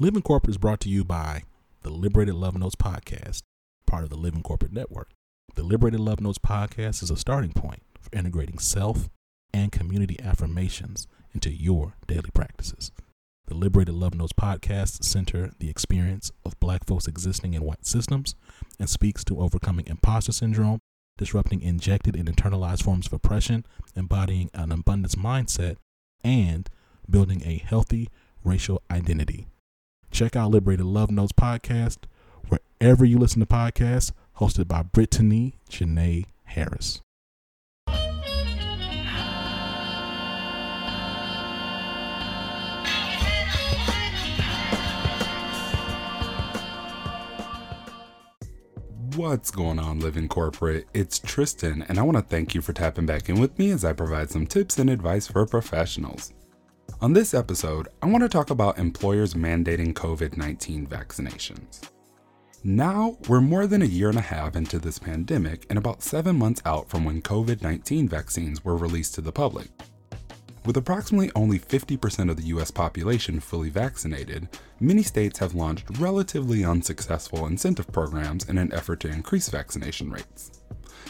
Living Corporate is brought to you by the Liberated Love Notes podcast, part of the Living Corporate Network. The Liberated Love Notes podcast is a starting point for integrating self and community affirmations into your daily practices. The Liberated Love Notes podcast centers the experience of Black folks existing in white systems and speaks to overcoming imposter syndrome, disrupting injected and internalized forms of oppression, embodying an abundance mindset, and building a healthy racial identity. Check out Liberated Love Notes podcast wherever you listen to podcasts, hosted by Brittany Janae Harris. What's going on, Living Corporate? It's Tristan, and I want to thank you for tapping back in with me as I provide some tips and advice for professionals. On this episode, I want to talk about employers mandating COVID-19 vaccinations. Now, we're more than a year and a half into this pandemic and about 7 months out from when COVID-19 vaccines were released to the public. With approximately only 50% of the US population fully vaccinated, many states have launched relatively unsuccessful incentive programs in an effort to increase vaccination rates.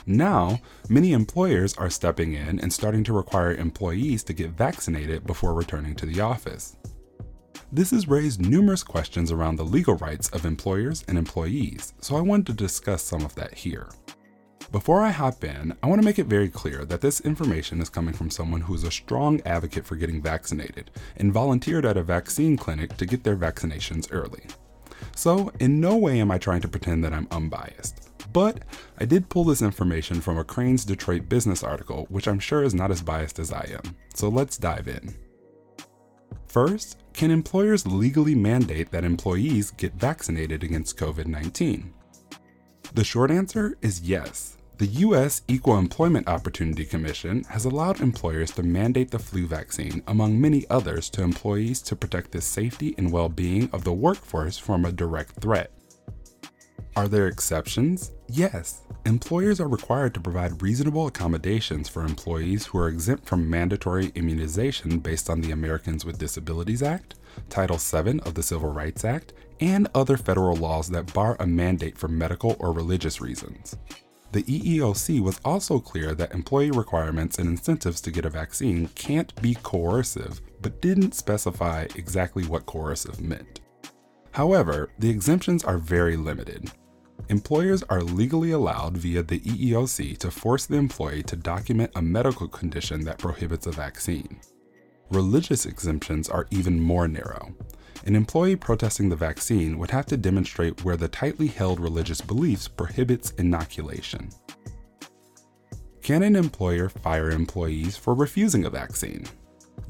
Now, many employers are stepping in and starting to require employees to get vaccinated before returning to the office. This has raised numerous questions around the legal rights of employers and employees, so I wanted to discuss some of that here. Before I hop in, I want to make it very clear that this information is coming from someone who is a strong advocate for getting vaccinated and volunteered at a vaccine clinic to get their vaccinations early. So, in no way am I trying to pretend that I'm unbiased. But I did pull this information from a Crain's Detroit Business article, which I'm sure is not as biased as I am. So let's dive in. First, can employers legally mandate that employees get vaccinated against COVID-19? The short answer is yes. The US Equal Employment Opportunity Commission has allowed employers to mandate the flu vaccine, among many others, to employees to protect the safety and well-being of the workforce from a direct threat. Are there exceptions? Yes. Employers are required to provide reasonable accommodations for employees who are exempt from mandatory immunization based on the Americans with Disabilities Act, Title VII of the Civil Rights Act, and other federal laws that bar a mandate for medical or religious reasons. The EEOC was also clear that employee requirements and incentives to get a vaccine can't be coercive, but didn't specify exactly what coercive meant. However, the exemptions are very limited. Employers are legally allowed via the EEOC to force the employee to document a medical condition that prohibits a vaccine. Religious exemptions are even more narrow. An employee protesting the vaccine would have to demonstrate where the tightly held religious beliefs prohibits inoculation. Can an employer fire employees for refusing a vaccine?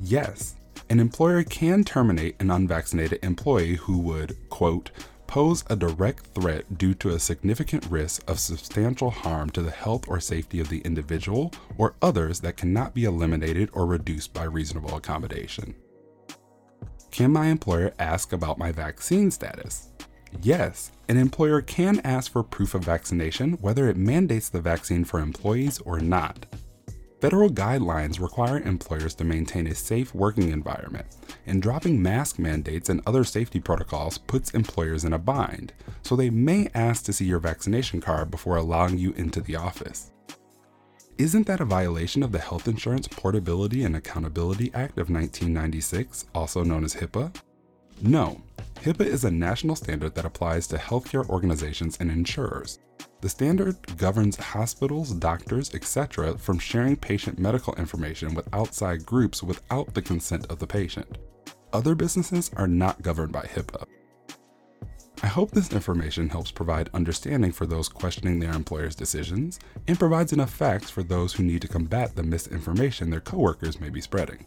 Yes. An employer can terminate an unvaccinated employee who would, quote, pose a direct threat due to a significant risk of substantial harm to the health or safety of the individual or others that cannot be eliminated or reduced by reasonable accommodation. Can my employer ask about my vaccine status? Yes, an employer can ask for proof of vaccination, whether it mandates the vaccine for employees or not. Federal guidelines require employers to maintain a safe working environment, and dropping mask mandates and other safety protocols puts employers in a bind, so they may ask to see your vaccination card before allowing you into the office. Isn't that a violation of the Health Insurance Portability and Accountability Act of 1996, also known as HIPAA? No. HIPAA is a national standard that applies to healthcare organizations and insurers. The standard governs hospitals, doctors, etc. from sharing patient medical information with outside groups without the consent of the patient. Other businesses are not governed by HIPAA. I hope this information helps provide understanding for those questioning their employer's decisions and provides enough facts for those who need to combat the misinformation their coworkers may be spreading.